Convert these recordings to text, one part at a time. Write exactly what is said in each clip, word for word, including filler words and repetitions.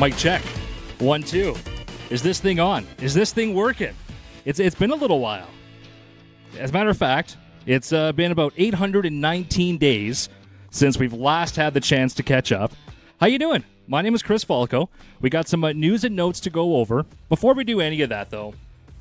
Mic check. One, two. Is this thing on? Is this thing working? It's It's been a little while. As a matter of fact, it's uh, been about eight hundred nineteen days since we've last had the chance to catch up. How you doing? My name is Chris Falko. We got some uh, news and notes to go over. Before we do any of that, though,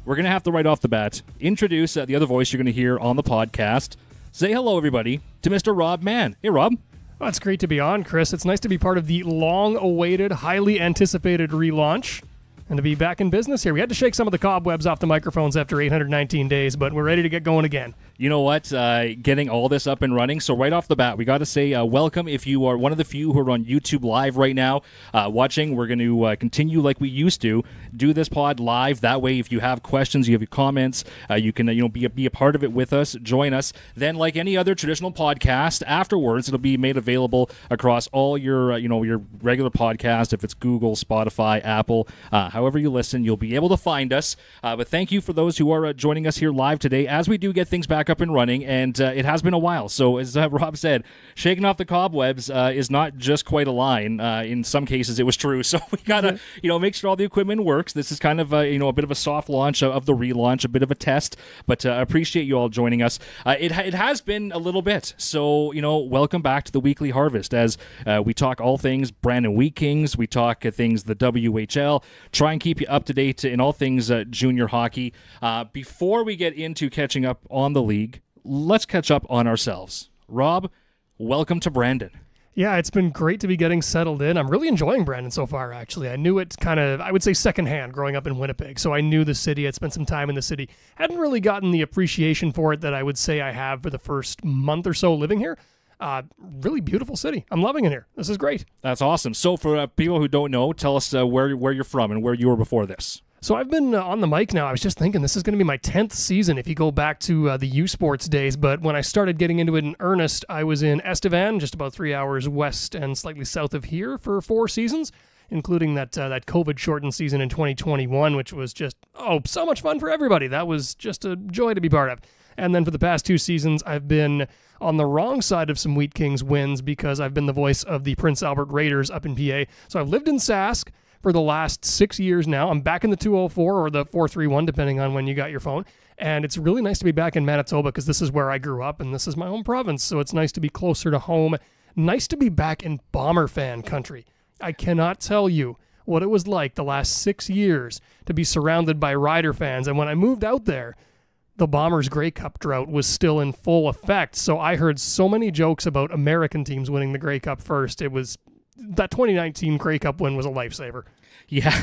we're going to have to right off the bat introduce uh, the other voice you're going to hear on the podcast. Say hello, everybody, to Mister Rob Mahon. Hey, Rob. Well, it's great to be on, Chris. It's nice to be part of the long-awaited, highly anticipated relaunch and to be back in business here. We had to shake some of the cobwebs off the microphones after eight hundred nineteen days, but we're ready to get going again. You know what? Uh, getting all this up and running. So right off the bat, we got to say uh, welcome if you are one of the few who are on YouTube Live right now uh, watching. We're going to uh, continue like we used to, do this pod live. That way, if you have questions, you have your comments, uh, you can uh, you know be a, be a part of it with us, join us. Then, like any other traditional podcast, afterwards it'll be made available across all your uh, you know your regular podcast. If it's Google, Spotify, Apple, uh, however you listen, you'll be able to find us. Uh, but thank you for those who are uh, joining us here live today as we do get things back up and running, and uh, it has been a while. So as uh, Rob said, shaking off the cobwebs uh, is not just quite a line. Uh, in some cases, it was true. So we gotta, mm-hmm. you know, make sure all the equipment works. This is kind of a, you know a bit of a soft launch of the relaunch, a bit of a test. But uh, appreciate you all joining us. Uh, it it has been a little bit. So you know, welcome back to the Weekly Harvest as uh, we talk all things Brandon Wheat Kings. We talk uh, things the W H L. Try and keep you up to date in all things uh, junior hockey. Uh, before we get into catching up on the league. Let's catch up on ourselves. Rob, welcome to Brandon. Yeah, it's been great to be getting settled in. I'm really enjoying Brandon so far, actually. I knew it kind of, I would say, secondhand growing up in Winnipeg. So I knew the city. I'd spent some time in the city. Hadn't really gotten the appreciation for it that I would say I have for the first month or so living here. Uh, really beautiful city. I'm loving it here. This is great. That's awesome. So for uh, people who don't know, tell us uh, where, where you're from and where you were before this. So I've been uh, on the mic now. I was just thinking this is going to be my tenth season if you go back to uh, the U Sports days. But when I started getting into it in earnest, I was in Estevan, just about three hours west and slightly south of here for four seasons, including that uh, that COVID-shortened season in twenty twenty-one, which was just, oh, so much fun for everybody. That was just a joy to be part of. And then for the past two seasons, I've been on the wrong side of some Wheat Kings wins because I've been the voice of the Prince Albert Raiders up in P A. So I've lived in Sask for the last six years now. I'm back in the two oh four or the four three one, depending on when you got your phone. And it's really nice to be back in Manitoba because this is where I grew up and this is my home province. So it's nice to be closer to home. Nice to be back in Bomber fan country. I cannot tell you what it was like the last six years to be surrounded by Rider fans. And when I moved out there, the Bombers' Grey Cup drought was still in full effect. So I heard so many jokes about American teams winning the Grey Cup first. It was... That twenty nineteen Grey Cup win was a lifesaver. Yeah,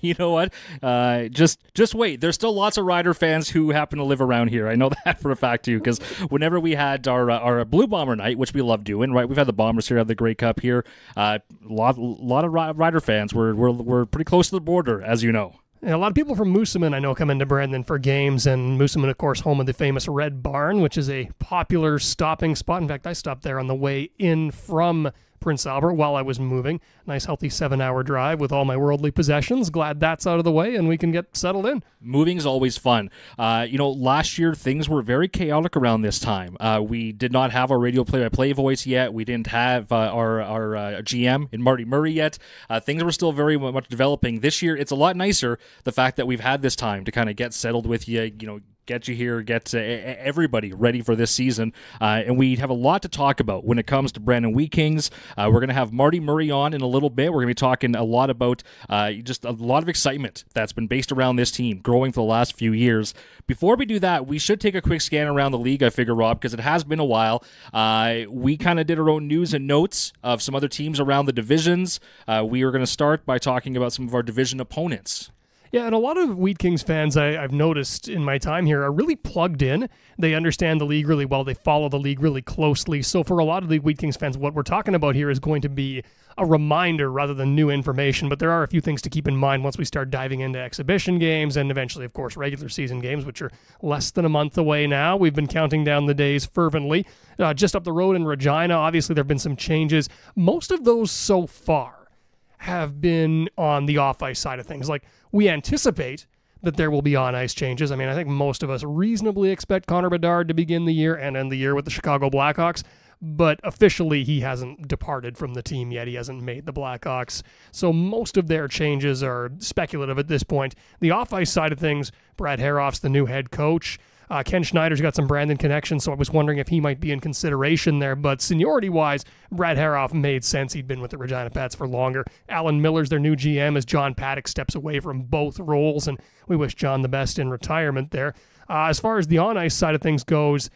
you know what? Uh, just just wait. There's still lots of Rider fans who happen to live around here. I know that for a fact, too, because whenever we had our uh, our Blue Bomber night, which we love doing, right? We've had the Bombers here, had the Grey Cup here. A uh, lot, lot of Rider fans. We're, we're, we're pretty close to the border, as you know. And a lot of people from Moosomin, I know, come into Brandon for games. And Moosomin, of course, home of the famous Red Barn, which is a popular stopping spot. In fact, I stopped there on the way in from Prince Albert while I was moving. Nice healthy seven hour drive with all my worldly possessions. Glad that's out of the way and we can get settled in. Moving's always fun. Uh, you know, last year things were very chaotic around this time. Uh, we did not have our radio play-by-play voice yet. We didn't have uh, our, our uh, G M in Marty Murray yet. Uh, things were still very much developing. This year it's a lot nicer, the fact that we've had this time to kind of get settled with you, you know, get you here, get uh, everybody ready for this season. Uh, and we have a lot to talk about when it comes to Brandon Wheat Kings. Uh, we're going to have Marty Murray on in a little bit. We're going to be talking a lot about uh, just a lot of excitement that's been based around this team growing for the last few years. Before we do that, we should take a quick scan around the league, I figure, Rob, because it has been a while. Uh, we kind of did our own news and notes of some other teams around the divisions. Uh, we are going to start by talking about some of our division opponents. Yeah, and a lot of Wheat Kings fans I, I've noticed in my time here are really plugged in. They understand the league really well. They follow the league really closely. So for a lot of the Wheat Kings fans, what we're talking about here is going to be a reminder rather than new information. But there are a few things to keep in mind once we start diving into exhibition games and eventually, of course, regular season games, which are less than a month away now. We've been counting down the days fervently. Uh, just up the road in Regina, obviously, there have been some changes. Most of those so far have been on the off-ice side of things. Like, we anticipate that there will be on-ice changes. I mean, I think most of us reasonably expect Connor Bedard to begin the year and end the year with the Chicago Blackhawks. but officially he hasn't departed from the team yet. He hasn't made the Blackhawks. So most of their changes are speculative at this point. The off-ice side of things, Brad Herauf's the new head coach. Uh, Ken Schneider's got some Brandon connections, so I was wondering if he might be in consideration there. But seniority-wise, Brad Herauf made sense. He'd been with the Regina Pats for longer. Alan Miller's their new G M as John Paddock steps away from both roles, and we wish John the best in retirement there. Uh, as far as the on-ice side of things goes,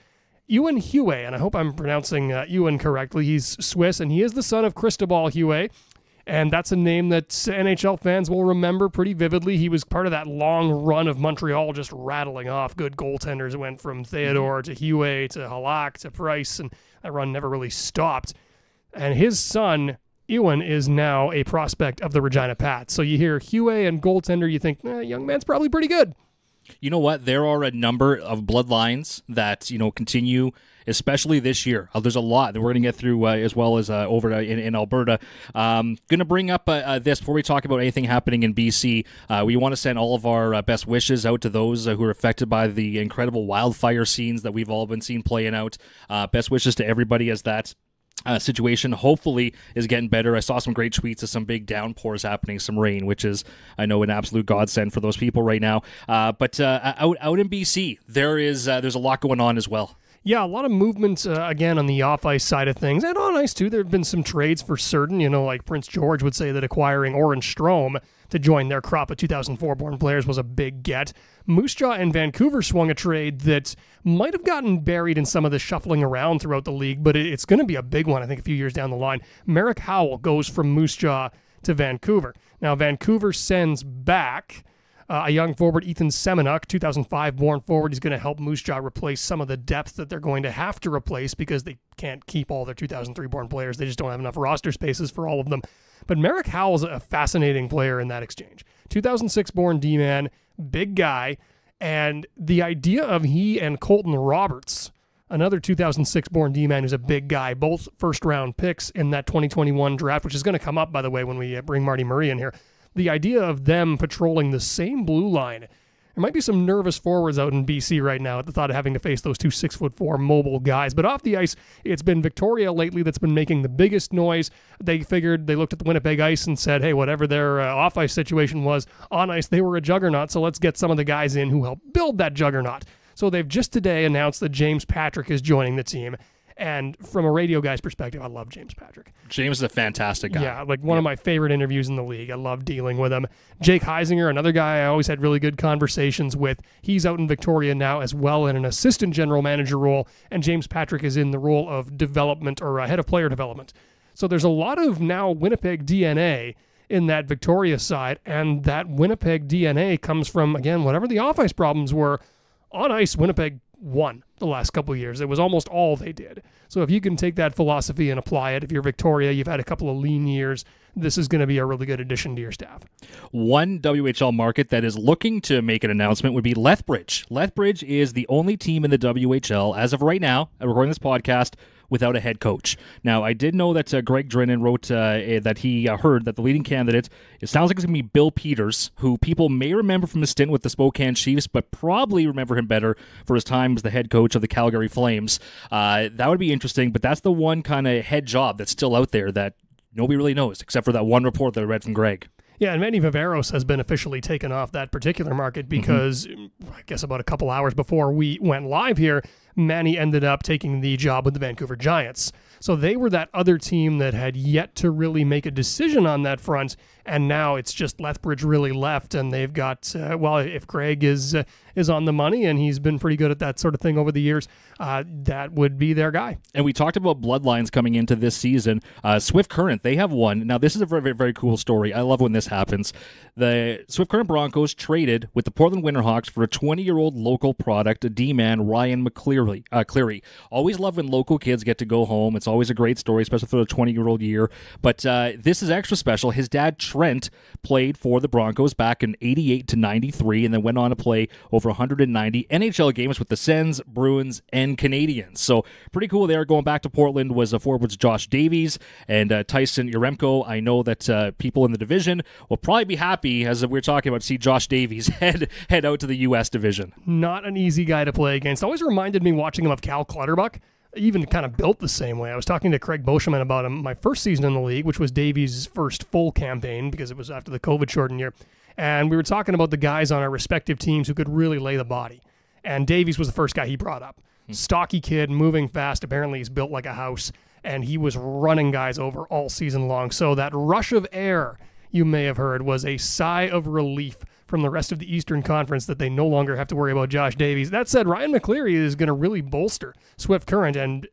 Ewan Huey, and I hope I'm pronouncing uh, Ewan correctly. He's Swiss, and he is the son of Cristobal Huet. And that's a name that N H L fans will remember pretty vividly. He was part of that long run of Montreal just rattling off good goaltenders. It went from Theodore to Huey to Halak to Price, and that run never really stopped. And his son, Ewan, is now a prospect of the Regina Pats. So you hear Huey and goaltender, you think, eh, young man's probably pretty good. You know what? There are a number of bloodlines that, you know, continue, especially this year. Uh, there's a lot that we're going to get through, uh, as well as uh, over to, in, in Alberta. Um, going to bring up uh, uh, this before we talk about anything happening in B C. Uh, we want to send all of our uh, best wishes out to those uh, who are affected by the incredible wildfire scenes that we've all been seeing playing out. Uh, best wishes to everybody as that Uh, situation hopefully is getting better. I saw some great tweets of some big downpours happening, some rain, which is, I know, an absolute godsend for those people right now. Uh, but uh, out out in B C, there is uh, there's a lot going on as well. Yeah, a lot of movement, uh, again, on the off-ice side of things. And on ice, too, there have been some trades for certain. You know, like Prince George would say that acquiring Oren Strom to join their crop of two thousand four-born players was a big get. Moose Jaw and Vancouver swung a trade that might have gotten buried in some of the shuffling around throughout the league, but it's going to be a big one, I think, a few years down the line. Merrick Howell goes from Moose Jaw to Vancouver. Now, Vancouver sends back Uh, a young forward, Ethan Semenuk, two thousand five-born forward. He's going to help Moose Jaw replace some of the depth that they're going to have to replace because they can't keep all their two thousand three-born players. They just don't have enough roster spaces for all of them. But Merrick Howell's a fascinating player in that exchange. two thousand six-born D-man, big guy, and the idea of he and Colton Roberts, another two thousand six-born D-man who's a big guy, both first-round picks in that twenty twenty-one draft, which is going to come up, by the way, when we bring Marty Murray in here. The idea of them patrolling the same blue line. There might be some nervous forwards out in B C right now at the thought of having to face those two six foot four mobile guys. But off the ice, it's been Victoria lately that's been making the biggest noise. They figured, they looked at the Winnipeg Ice and said, hey, whatever their uh, off-ice situation was, on ice they were a juggernaut, so let's get some of the guys in who helped build that juggernaut. So they've just today announced that James Patrick is joining the team. And from a radio guy's perspective, I love James Patrick. James is a fantastic guy. Yeah, like one yeah. of my favorite interviews in the league. I love dealing with him. Jake Heisinger, another guy I always had really good conversations with. He's out in Victoria now as well in an assistant general manager role. And James Patrick is in the role of development or uh, head of player development. So there's a lot of now Winnipeg D N A in that Victoria side. And that Winnipeg D N A comes from, again, whatever the off-ice problems were. On ice, Winnipeg won the last couple of years. It was almost all they did. So if you can take that philosophy and apply it, if you're Victoria, you've had a couple of lean years, this is going to be a really good addition to your staff. One W H L market that is looking to make an announcement would be Lethbridge. Lethbridge is the only team in the W H L, as of right now, recording this podcast, without a head coach. Now, I did know that uh, Greg Drinnen wrote uh, that he uh, heard that the leading candidate, it sounds like it's going to be Bill Peters, who people may remember from his stint with the Spokane Chiefs, but probably remember him better for his time as the head coach of the Calgary Flames. Uh, that would be interesting, but that's the one kind of head job that's still out there that nobody really knows, except for that one report that I read from Greg. Yeah, and Manny Viveros has been officially taken off that particular market because, mm-hmm. I guess about a couple hours before we went live here, Manny ended up taking the job with the Vancouver Giants. So they were that other team that had yet to really make a decision on that front, and now it's just Lethbridge really left, and they've got, uh, well, if Greg is uh, is on the money, and he's been pretty good at that sort of thing over the years, uh, that would be their guy. And we talked about bloodlines coming into this season. Uh, Swift Current, they have one. Now, this is a very, very, very cool story. I love when this happens. The Swift Current Broncos traded with the Portland Winterhawks for a twenty-year-old local product, a D-man, Ryan McCleary. Uh, Cleary. Always love when local kids get to go home. It's always a great story, especially for the twenty-year-old year. But uh, this is extra special. His dad, Trent, played for the Broncos back in eighty-eight to ninety-three and then went on to play over one hundred ninety N H L games with the Sens, Bruins, and Canadians. So pretty cool there. Going back to Portland was uh, forwards Josh Davies and uh, Tyson Yaremko. I know that uh, people in the division will probably be happy, as we were talking about, to see Josh Davies head, head out to the U S division. Not an easy guy to play against. Always reminded me watching him of Cal Clutterbuck. even kind of built the same way. I was talking to Craig Beauchemin about him my first season in the league, which was Davies' first full campaign because it was after the COVID shortened year. And we were talking about the guys on our respective teams who could really lay the body. And Davies was the first guy he brought up. Hmm. Stocky kid, moving fast. Apparently he's built like a house. And he was running guys over all season long. So that rush of air you may have heard was a sigh of relief from the rest of the Eastern Conference that they no longer have to worry about Josh Davies. That said, Ryan McCleary is going to really bolster Swift Current. And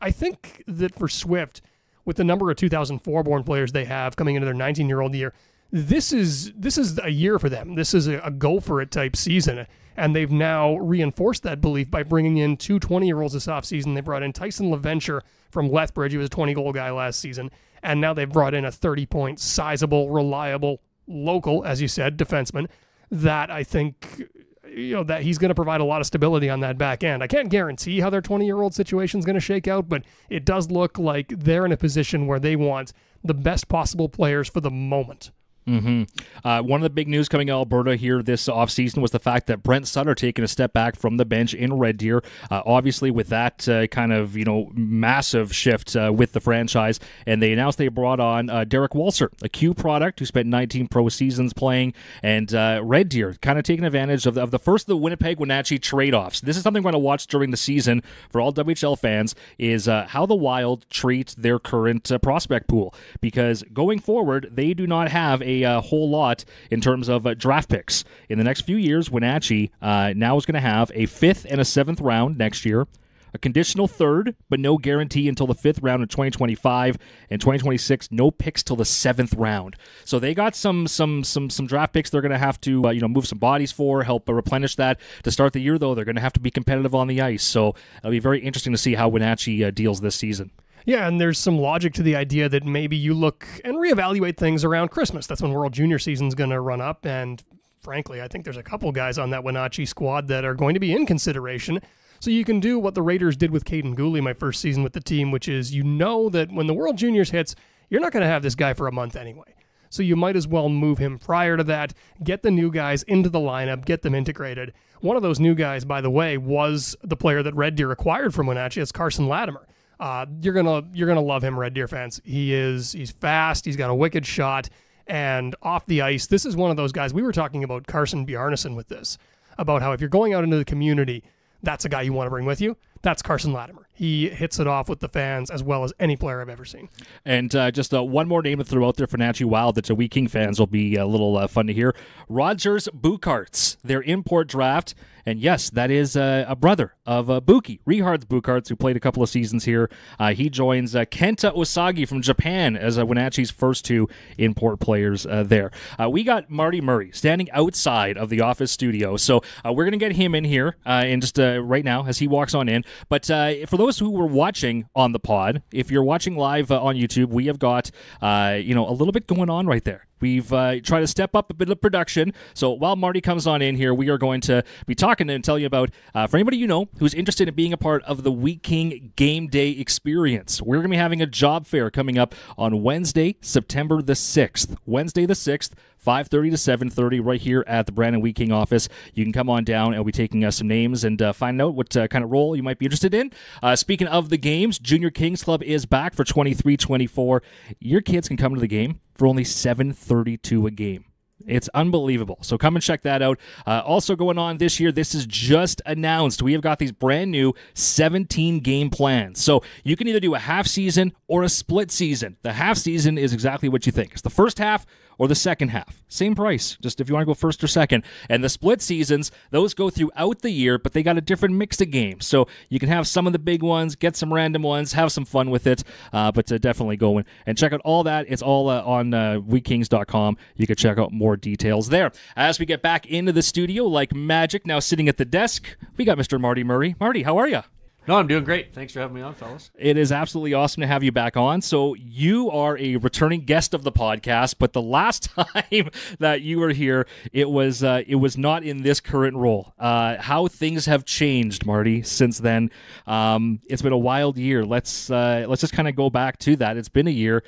I think that for Swift, with the number of two thousand four-born players they have coming into their nineteen-year-old year, this is this is a year for them. This is a, a go-for-it type season. And they've now reinforced that belief by bringing in two twenty-year-olds this offseason. They brought in Tyson LaVenture from Lethbridge. He was a twenty-goal guy last season. And now they've brought in a thirty-point, sizable, reliable, local, as you said, defenseman that I think, you know, that he's going to provide a lot of stability on that back end. I can't guarantee how their twenty-year-old situation is going to shake out, but it does look like they're in a position where they want the best possible players for the moment. Mm-hmm. Uh, one of the big news coming out of Alberta here this offseason was the fact that Brent Sutter taking a step back from the bench in Red Deer. Uh, obviously, with that uh, kind of, you know, massive shift uh, with the franchise, and they announced they brought on uh, Derek Walser, a Q product who spent nineteen pro seasons playing, and uh, Red Deer kind of taking advantage of the, of the first of the Winnipeg Wenatchee trade-offs. This is something we're going to watch during the season for all W H L fans, is uh, how the Wild treat their current uh, prospect pool, because going forward, they do not have a A, a whole lot in terms of uh, draft picks. In the next few years, Wenatchee uh, now is going to have a fifth and a seventh round next year, a conditional third, but no guarantee until the fifth round in twenty twenty-five, and twenty twenty-six, no picks till the seventh round. So they got some some some some draft picks they're going to have to uh, you know move some bodies for, help uh, replenish that. To start the year, though, they're going to have to be competitive on the ice. So it'll be very interesting to see how Wenatchee uh, deals this season. Yeah, and there's some logic to the idea that maybe you look and reevaluate things around Christmas. That's when World Junior season's going to run up, and frankly, I think there's a couple guys on that Wenatchee squad that are going to be in consideration. So you can do what the Raiders did with Caden Gooley my first season with the team, which is you know that when the World Juniors hits, you're not going to have this guy for a month anyway. So you might as well move him prior to that, get the new guys into the lineup, get them integrated. One of those new guys, by the way, was the player that Red Deer acquired from Wenatchee. It's Carson Latimer. Uh, you're gonna you're gonna love him, Red Deer fans. He is he's fast. He's got a wicked shot, and off the ice, this is one of those guys. We were talking about Carson Bjarnason with this, about how if you're going out into the community, that's a guy you want to bring with you. That's Carson Latimer. He hits it off with the fans as well as any player I've ever seen. And uh, just uh, one more name to throw out there for Natchez Wild that the Wheat King fans will be a little uh, fun to hear. Rogers Bukarts, their import draft. And yes, that is uh, a brother of uh, Buki, Rihards Bukarts, who played a couple of seasons here. Uh, he joins uh, Kenta Osagi from Japan as uh, Wenatchee's first two import players uh, there. Uh, we got Marty Murray standing outside of the office studio. So uh, we're going to get him in here uh, in just uh, right now as he walks on in. But uh, for those who were watching on the pod, if you're watching live uh, on YouTube, we have got uh, you know a little bit going on right there. We've uh, tried to step up a bit of production. So while Marty comes on in here, we are going to be talking and tell you about, uh, for anybody you know who's interested in being a part of the Wheat King game day experience, we're going to be having a job fair coming up on Wednesday, September the sixth. Wednesday the sixth, five thirty to seven thirty right here at the Brandon Wheat King office. You can come on down and we'll be taking uh, some names and uh, find out what uh, kind of role you might be interested in. Uh, speaking of the games, Junior Kings Club is back for twenty-three twenty-four. Your kids can come to the game for only seven thirty-two a game. It's unbelievable. So come and check that out. Uh, also going on this year, this is just announced. We have got these brand new seventeen-game plans. So you can either do a half season or a split season. The half season is exactly what you think. It's the first half or the second half. Same price, just if you want to go first or second. And the split seasons, those go throughout the year, but they got a different mix of games. So you can have some of the big ones, get some random ones, have some fun with it, uh, but uh, definitely go in and check out all that. It's all uh, on uh, wheat kings dot com. You can check out more details there. As we get back into the studio, like magic, now sitting at the desk, we got Mister Marty Murray. Marty, how are you? No, I'm doing great. Thanks for having me on, fellas. It is absolutely awesome to have you back on. So you are a returning guest of the podcast, but the last time that you were here, it was uh, it was not in this current role. Uh, how things have changed, Marty, since then. Um, it's been a wild year. Let's uh, let's just kind of go back to that. It's been a year.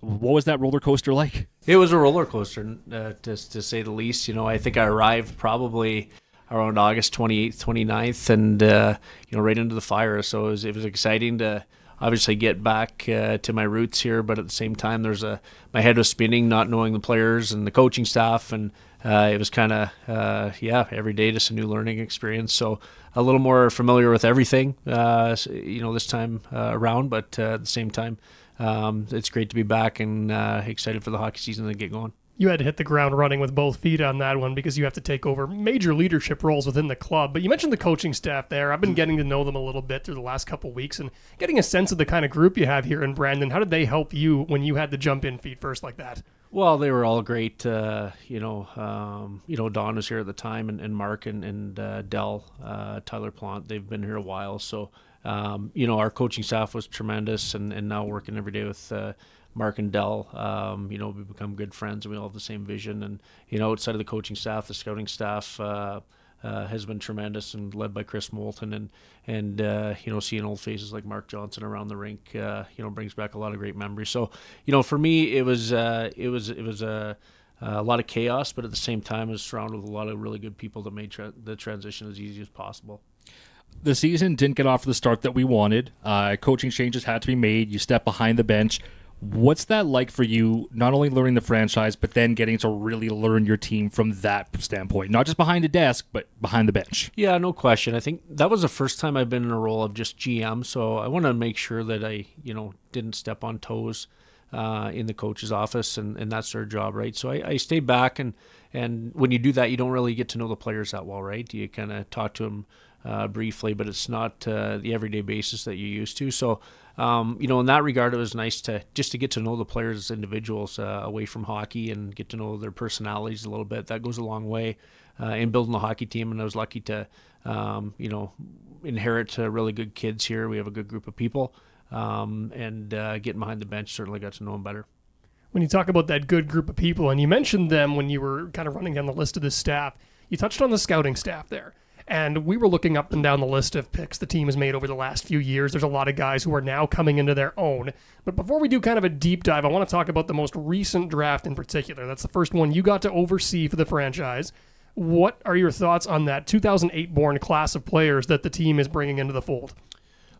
What was that roller coaster like? It was a roller coaster, uh, to, to say the least. You know, I think I arrived probably. around August twenty-eighth, twenty-ninth, and uh, you know, right into the fire. So it was, it was exciting to obviously get back uh, to my roots here, but at the same time, there's a my head was spinning, not knowing the players and the coaching staff, and uh, it was kind of uh, yeah, every day just a new learning experience. So a little more familiar with everything, uh, you know, this time uh, around, but uh, at the same time, um, it's great to be back and uh, excited for the hockey season to get going. You had to hit the ground running with both feet on that one because you have to take over major leadership roles within the club. But you mentioned the coaching staff there. I've been getting to know them a little bit through the last couple of weeks and getting a sense of the kind of group you have here in Brandon. How did they help you when you had to jump in feet first like that? Well, they were all great. Uh, you know, um, you know, Don was here at the time, and, and Mark and, and uh, Dell, uh, Tyler Plant, they've been here a while. So, um, you know, our coaching staff was tremendous, and, and now working every day with uh, Mark and Dell, um, you know, we've become good friends, and we all have the same vision. And, you know, outside of the coaching staff, the scouting staff uh, uh, has been tremendous, and led by Chris Moulton. And, and uh, you know, seeing old faces like Mark Johnson around the rink, uh, you know, brings back a lot of great memories. So, you know, for me, it was, uh, it was, it was a, a lot of chaos, but at the same time, I was surrounded with a lot of really good people that made tra- the transition as easy as possible. The season didn't get off the start that we wanted. Uh, coaching changes had to be made. You step behind the bench. What's that like for you, not only learning the franchise, but then getting to really learn your team from that standpoint? Not just behind the desk, but behind the bench. Yeah, no question. I think that was the first time I've been in a role of just G M, so I want to make sure that I, you know, didn't step on toes uh, in the coach's office, and, and that's their job, right? So I, I stayed back, and, and when you do that, you don't really get to know the players that well, right? You kind of talk to them uh, briefly, but it's not uh, the everyday basis that you're used to, so... Um, you know, in that regard, it was nice to just to get to know the players as individuals uh, away from hockey and get to know their personalities a little bit. That goes a long way uh, in building the hockey team. And I was lucky to, um, you know, inherit uh, really good kids here. We have a good group of people, um, and uh, getting behind the bench certainly got to know them better. When you talk about that good group of people, and you mentioned them when you were kind of running down the list of the staff, you touched on the scouting staff there. And we were looking up and down the list of picks the team has made over the last few years. There's a lot of guys who are now coming into their own. But before we do kind of a deep dive, I want to talk about the most recent draft in particular. That's the first one you got to oversee for the franchise. What are your thoughts on that two thousand eight-born class of players that the team is bringing into the fold?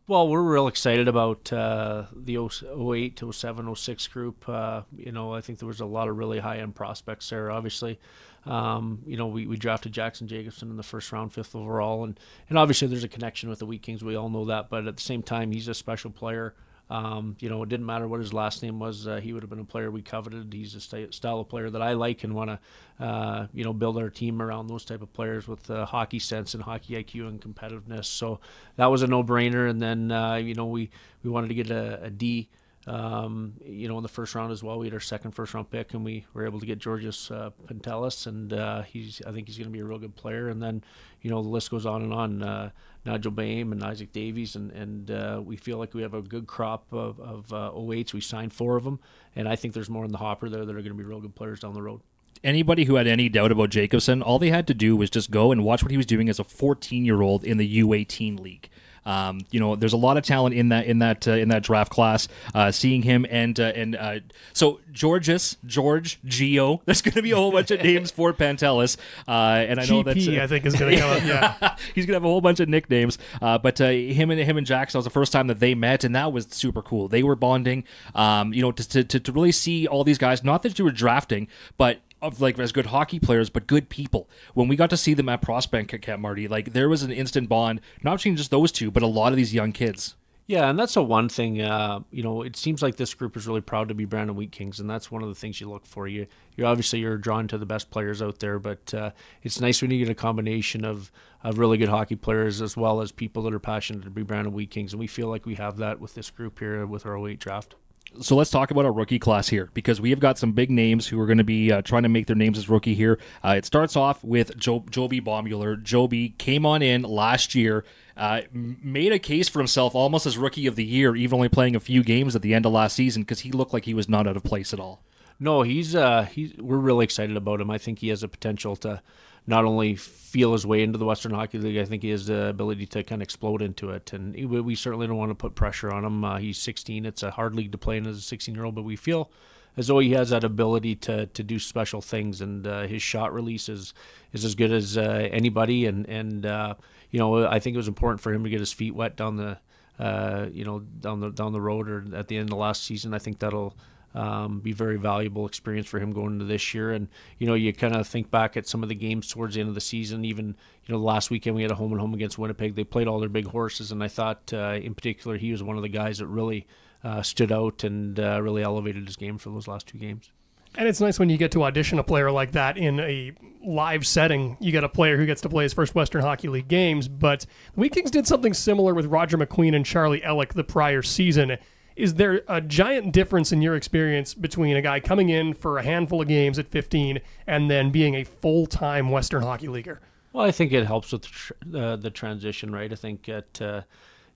Well, we're real excited about uh, the oh eight, oh seven, oh six group. Uh, you know, I think there was a lot of really high-end prospects there, obviously. Um, you know, we, we drafted Jackson Jacobson in the first round, fifth overall, and, and obviously there's a connection with the Wheat Kings. We all know that, but at the same time, he's a special player. Um, you know, it didn't matter what his last name was. Uh, he would have been a player we coveted. He's a st- style of player that I like and want to, uh, you know, build our team around those type of players with uh, hockey sense and hockey I Q and competitiveness. So that was a no-brainer. And then, uh, you know, we, we wanted to get a, a D. Um, you know, in the first round as well, we had our second first round pick, and we were able to get Georges uh, Pantelis, and uh, he's I think he's going to be a real good player. And then, you know, the list goes on and on. Uh, Nigel Baim and Isaac Davies, and and uh, we feel like we have a good crop of of uh, oh eights. We signed four of them, and I think there's more in the hopper there that are going to be real good players down the road. Anybody who had any doubt about Jacobson, all they had to do was just go and watch what he was doing as a fourteen-year-old in the U eighteen league. Um, you know, there's a lot of talent in that in that uh, in that draft class. Uh, seeing him and uh, and uh, so Georges, George, Gio. There's going to be a whole bunch of names for Pantelis, uh, and I know that uh, I think is going to come up. Yeah, he's going to have a whole bunch of nicknames. Uh, but uh, him and him and Jackson was the first time that they met, and that was super cool. They were bonding. Um, you know, to, to to really see all these guys. Not that you were drafting, but of like as good hockey players, but good people. When we got to see them at Prospect Camp, Marty, like there was an instant bond, not between just those two, but a lot of these young kids. Yeah, and that's the one thing, uh, you know, it seems like this group is really proud to be Brandon Wheat Kings, and that's one of the things you look for. You, you're obviously you're drawn to the best players out there, but uh, it's nice when you get a combination of, of really good hockey players as well as people that are passionate to be Brandon Wheat Kings, and we feel like we have that with this group here with our oh eight draft. So let's talk about our rookie class here, because we have got some big names who are going to be uh, trying to make their names as rookie here. Uh, it starts off with jo- Joby Bombular. Joby came on in last year, uh, made a case for himself almost as rookie of the year, even only playing a few games at the end of last season, because he looked like he was not out of place at all. No, he's uh, he's we're really excited about him. I think he has the potential to not only feel his way into the Western Hockey League, I think he has the ability to kind of explode into it. And we certainly don't want to put pressure on him. Uh, he's sixteen. It's a hard league to play in as a sixteen-year-old, but we feel as though he has that ability to to do special things, and uh, his shot release is is as good as uh, anybody. And and uh, you know, I think it was important for him to get his feet wet down the uh, you know down the down the road, or at the end of last season. I think that'll Um, be very valuable experience for him going into this year. And you know, you kind of think back at some of the games towards the end of the season. Even you know, last weekend we had a home and home against Winnipeg. They played all their big horses, and I thought uh, in particular he was one of the guys that really uh, stood out and uh, really elevated his game for those last two games. And it's nice when you get to audition a player like that in a live setting. You got a player who gets to play his first Western Hockey League games. But the Wheat Kings did something similar with Roger McQueen and Charlie Ellick the prior season. Is there a giant difference in your experience between a guy coming in for a handful of games at fifteen and then being a full-time Western Hockey Leaguer? Well, I think it helps with uh, the transition, right? I think at, uh,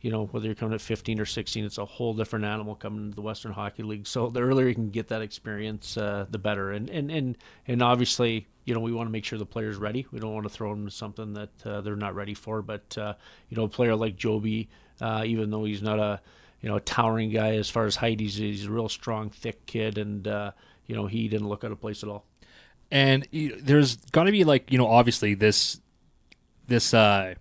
you know, whether you're coming at fifteen or sixteen, it's a whole different animal coming into the Western Hockey League. So the earlier you can get that experience, uh, the better. And, and, and, and obviously, you know, we want to make sure the player's ready. We don't want to throw them to something that uh, they're not ready for. But, uh, you know, a player like Joby, uh, even though he's not a, you know, a towering guy as far as height, he's, he's a real strong, thick kid, and, uh, you know, he didn't look out of place at all. And there's got to be, like, you know, obviously this, this, uh,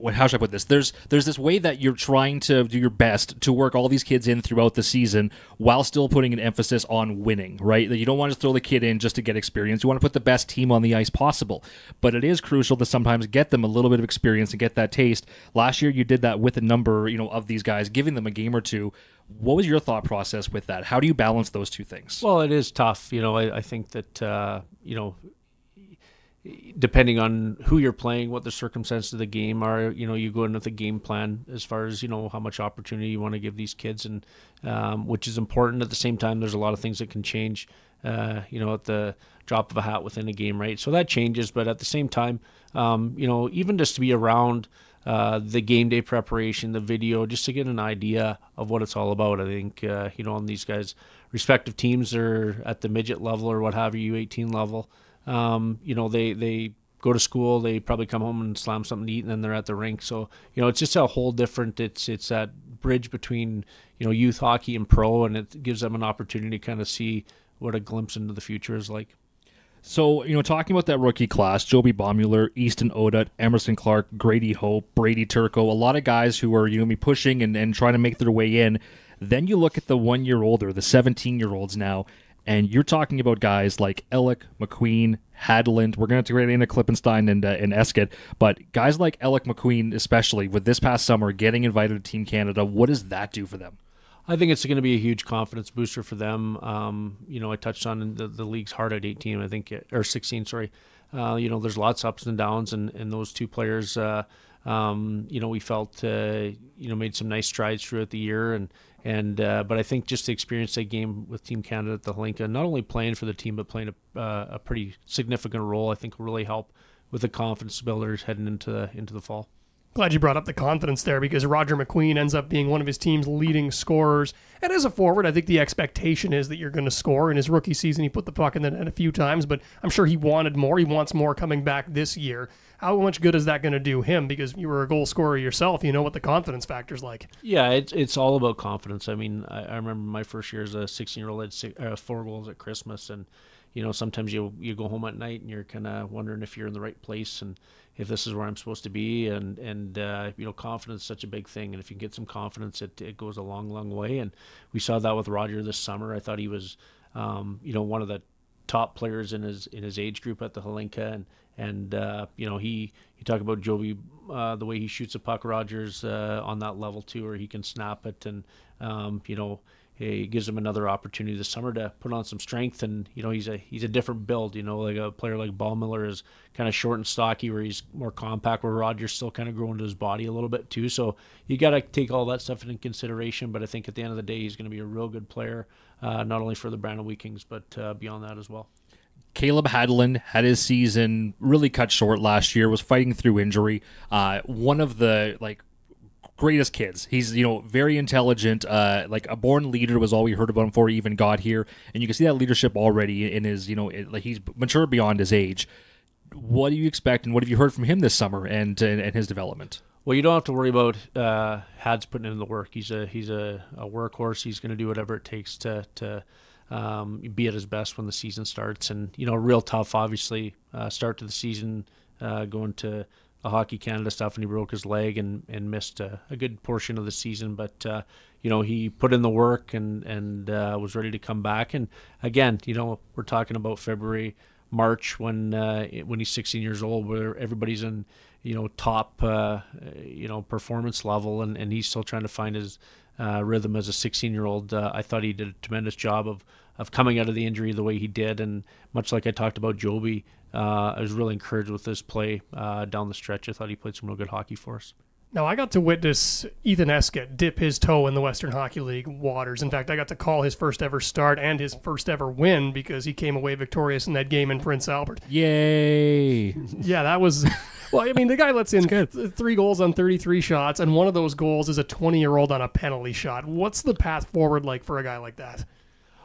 what, how should I put this? There's, there's this way that you're trying to do your best to work all these kids in throughout the season while still putting an emphasis on winning, right? That you don't want to throw the kid in just to get experience. You want to put the best team on the ice possible. But it is crucial to sometimes get them a little bit of experience and get that taste. Last year you did that with a number, you know, of these guys, giving them a game or two. What was your thought process with that? How do you balance those two things? Well, it is tough. You know, I, I think that, uh, you know, depending on who you're playing, what the circumstances of the game are, you know, you go in with a game plan as far as, you know, how much opportunity you want to give these kids, and um, which is important. At the same time, there's a lot of things that can change, uh, you know, at the drop of a hat within a game, right? So that changes. But at the same time, um, you know, even just to be around uh, the game day preparation, the video, just to get an idea of what it's all about. I think, uh, you know, on these guys' respective teams are at the midget level or what have you, U eighteen level. Um, you know, they, they go to school, they probably come home and slam something to eat, and then they're at the rink. So, you know, it's just a whole different, it's, it's that bridge between, you know, youth hockey and pro, and it gives them an opportunity to kind of see what a glimpse into the future is like. So, you know, talking about that rookie class, Joby Bomuller, Easton Odut, Emerson Clark, Grady Hope, Brady Turco, a lot of guys who are, you know, be pushing and, and trying to make their way in. Then you look at the one year older, the seventeen year olds now. And you're talking about guys like Ellick, McQueen, Hadland. We're going to have to get into Klippenstein and, uh, and Eskett. But guys like Ellick, McQueen especially, with this past summer getting invited to Team Canada, what does that do for them? I think it's going to be a huge confidence booster for them. Um, you know, I touched on the, the league's hard at eighteen, I think, or sixteen, sorry. Uh, you know, there's lots of ups and downs, and, and those two players, uh, um, you know, we felt, uh, you know, made some nice strides throughout the year. And, And uh, but I think just the experience they gained with Team Canada at the Helinka, not only playing for the team but playing a, uh, a pretty significant role, I think will really help with the confidence builders heading into the, into the fall. Glad you brought up the confidence there, because Roger McQueen ends up being one of his team's leading scorers. And as a forward, I think the expectation is that you're going to score. In his rookie season, he put the puck in the net a few times, but I'm sure he wanted more. He wants more coming back this year. How much good is that going to do him? Because you were a goal scorer yourself. You know what the confidence factor's like. Yeah, it's, it's all about confidence. I mean, I, I remember my first year as a sixteen-year-old had six, uh, four goals at Christmas, and you know, sometimes you you go home at night and you're kind of wondering if you're in the right place and if this is where I'm supposed to be. And, and uh, you know, confidence is such a big thing. And if you can get some confidence, it, it goes a long, long way. And we saw that with Roger this summer. I thought he was, um, you know, one of the top players in his in his age group at the Helinka. And, and uh, you know, he, you talk about Joby, uh, the way he shoots a puck, Roger's uh, on that level too, where he can snap it. And, um, you know, it gives him another opportunity this summer to put on some strength. And, you know, he's a he's a different build. You know, like a player like Ballmiller is kind of short and stocky, where he's more compact, where Roger's still kind of growing to his body a little bit too. So you got to take all that stuff into consideration. But I think at the end of the day, he's going to be a real good player, uh, not only for the Brandon Wheat Kings, but uh, beyond that as well. Caleb Hadland had his season really cut short last year, was fighting through injury. Uh, one of the, like, greatest kids. He's, you know, very intelligent, uh, like a born leader was all we heard about him before he even got here. And you can see that leadership already in his, you know, it, like he's mature beyond his age. What do you expect and what have you heard from him this summer and, and, and his development? Well, you don't have to worry about uh, Had's putting in the work. He's a he's a, a workhorse. He's going to do whatever it takes to to um, be at his best when the season starts. And you know, real tough, obviously, uh, start to the season uh, going to the Hockey Canada stuff, and he broke his leg and and missed a, a good portion of the season. But uh, you know, he put in the work and and uh, was ready to come back. And again, you know, we're talking about February, March when uh, when he's sixteen years old, where everybody's in, you know, top uh, you know, performance level, and, and he's still trying to find his uh, rhythm as a sixteen year old. uh, I thought he did a tremendous job of of coming out of the injury the way he did, and much like I talked about Joby, uh, I was really encouraged with his play uh, down the stretch. I thought he played some real good hockey for us. Now, I got to witness Ethan Eskett dip his toe in the Western Hockey League waters. In fact, I got to call his first ever start and his first ever win, because he came away victorious in that game in Prince Albert. Yay! Yeah, that was... Well, I mean, the guy lets in th- three goals on thirty-three shots, and one of those goals is a twenty-year-old on a penalty shot. What's the path forward like for a guy like that?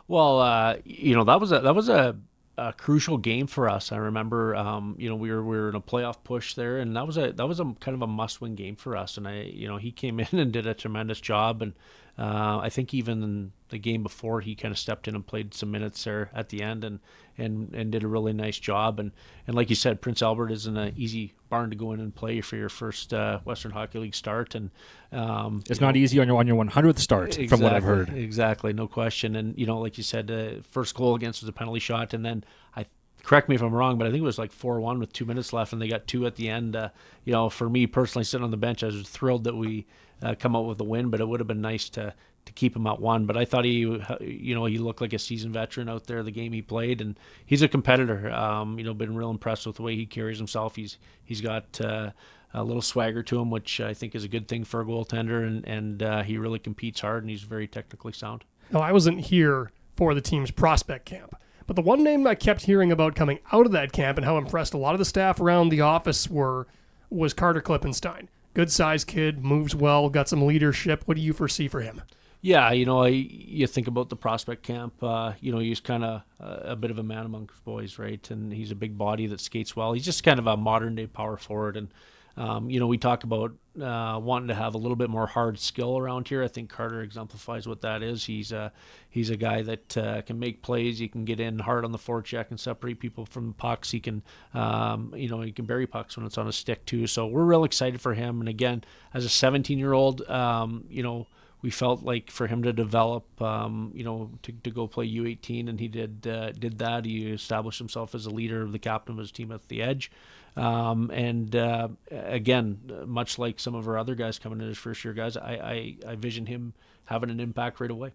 Well, uh, you know, that was a... That was a A crucial game for us. I remember, um, you know, we were we were in a playoff push there, and that was a that was a kind of a must-win game for us. And I, you know, he came in and did a tremendous job. And uh, I think even the game before, he kind of stepped in and played some minutes there at the end, and and and did a really nice job. And and like you said, Prince Albert isn't an easy barn to go in and play for your first uh, Western Hockey League start. And um, it's not know, easy on your on your one hundredth start, exactly, from what I've heard. Exactly, no question. And you know, like you said, uh, first goal against was a penalty shot, and then I correct me if I'm wrong, but I think it was like four one with two minutes left, and they got two at the end. Uh, you know, for me personally, sitting on the bench, I was thrilled that we uh, come out with a win, but it would have been nice to. to keep him at one. But I thought he, you know, he looked like a seasoned veteran out there, the game he played, and he's a competitor. Um, you know, been real impressed with the way he carries himself. He's he's got uh, a little swagger to him, which I think is a good thing for a goaltender, and, and uh, he really competes hard, and he's very technically sound. Now, I wasn't here for the team's prospect camp, but the one name I kept hearing about coming out of that camp and how impressed a lot of the staff around the office were was Carter Klippenstein. Good size kid, moves well, got some leadership. What do you foresee for him? Yeah, you know, I, you think about the prospect camp, uh, you know, he's kind of a, a bit of a man amongst boys, right? And he's a big body that skates well. He's just kind of a modern-day power forward. And, um, you know, we talk about uh, wanting to have a little bit more hard skill around here. I think Carter exemplifies what that is. He's a, he's a guy that uh, can make plays. He can get in hard on the forecheck and separate people from the pucks. He can, um, you know, he can bury pucks when it's on a stick too. So we're real excited for him. And, again, as a seventeen-year-old, um, you know, we felt like for him to develop, um, you know, to, to go play U eighteen, and he did uh, did that. He established himself as a leader, the captain of his team at the edge. Um, and, uh, again, much like some of our other guys coming in as first-year guys, I, I, I vision him having an impact right away.